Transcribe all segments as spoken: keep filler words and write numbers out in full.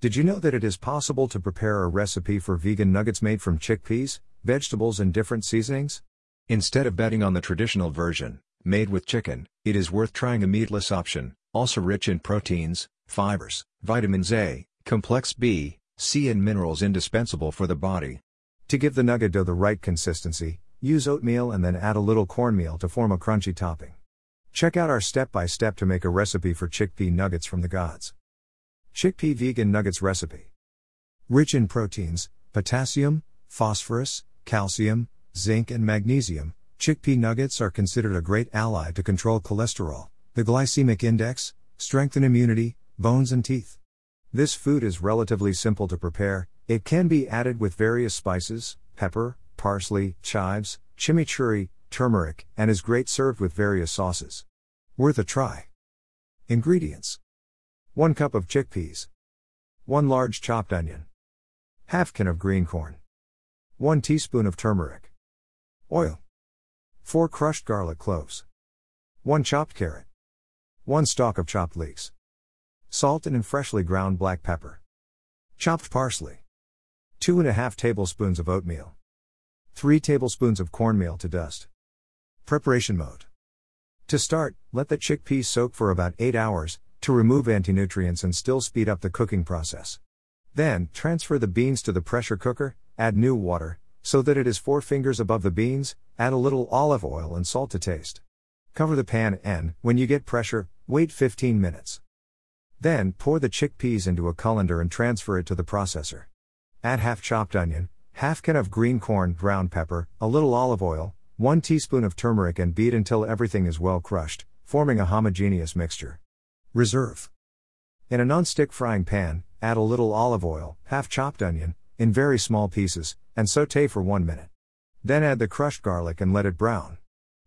Did you know that it is possible to prepare a recipe for vegan nuggets made from chickpeas, vegetables and different seasonings? Instead of betting on the traditional version, made with chicken, it is worth trying a meatless option, also rich in proteins, fibers, vitamins A, complex B, C and minerals indispensable for the body. To give the nugget dough the right consistency, use oatmeal and then add a little cornmeal to form a crunchy topping. Check out our step-by-step to make a recipe for chickpea nuggets from the gods. Chickpea vegan nuggets recipe. Rich in proteins, potassium, phosphorus, calcium, zinc and magnesium, chickpea nuggets are considered a great ally to control cholesterol, the glycemic index, strengthen immunity, bones and teeth. This food is relatively simple to prepare. It can be added with various spices, pepper, parsley, chives, chimichurri, turmeric, and is great served with various sauces. Worth a try. Ingredients. one cup of chickpeas, one large chopped onion, half can of green corn, one teaspoon of turmeric, oil, four crushed garlic cloves, one chopped carrot, one stalk of chopped leeks, salt and freshly ground black pepper, chopped parsley, two and a half tablespoons of oatmeal, three tablespoons of cornmeal to dust. Preparation mode. To start, let the chickpeas soak for about eight hours, to remove antinutrients and still speed up the cooking process. Then, transfer the beans to the pressure cooker, add new water, so that it is four fingers above the beans, add a little olive oil and salt to taste. Cover the pan and, when you get pressure, wait fifteen minutes. Then, pour the chickpeas into a colander and transfer it to the processor. Add half chopped onion, half can of green corn, ground pepper, a little olive oil, one teaspoon of turmeric and beat until everything is well crushed, forming a homogeneous mixture. Reserve. In a non-stick frying pan, add a little olive oil, half chopped onion, in very small pieces, and sauté for one minute. Then add the crushed garlic and let it brown.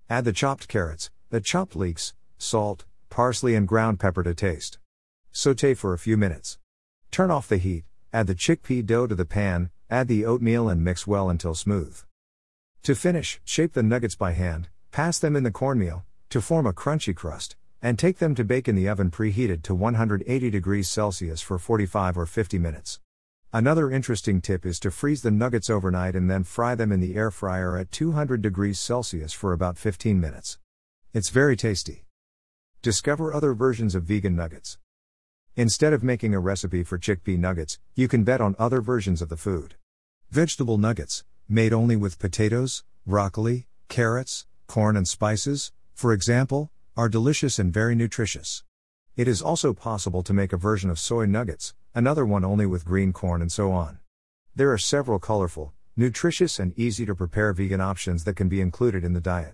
Add the chopped carrots, the chopped leeks, salt, parsley and ground pepper to taste. Sauté for a few minutes. Turn off the heat, add the chickpea dough to the pan, add the oatmeal and mix well until smooth. To finish, shape the nuggets by hand, pass them in the cornmeal, to form a crunchy crust, and take them to bake in the oven preheated to one hundred eighty degrees Celsius for forty-five or fifty minutes. Another interesting tip is to freeze the nuggets overnight and then fry them in the air fryer at two hundred degrees Celsius for about fifteen minutes. It's very tasty. Discover other versions of vegan nuggets. Instead of making a recipe for chickpea nuggets, you can bet on other versions of the food. Vegetable nuggets, made only with potatoes, broccoli, carrots, corn and spices, for example, are delicious and very nutritious. It is also possible to make a version of soy nuggets, another one only with green corn and so on. There are several colorful, nutritious and easy to prepare vegan options that can be included in the diet.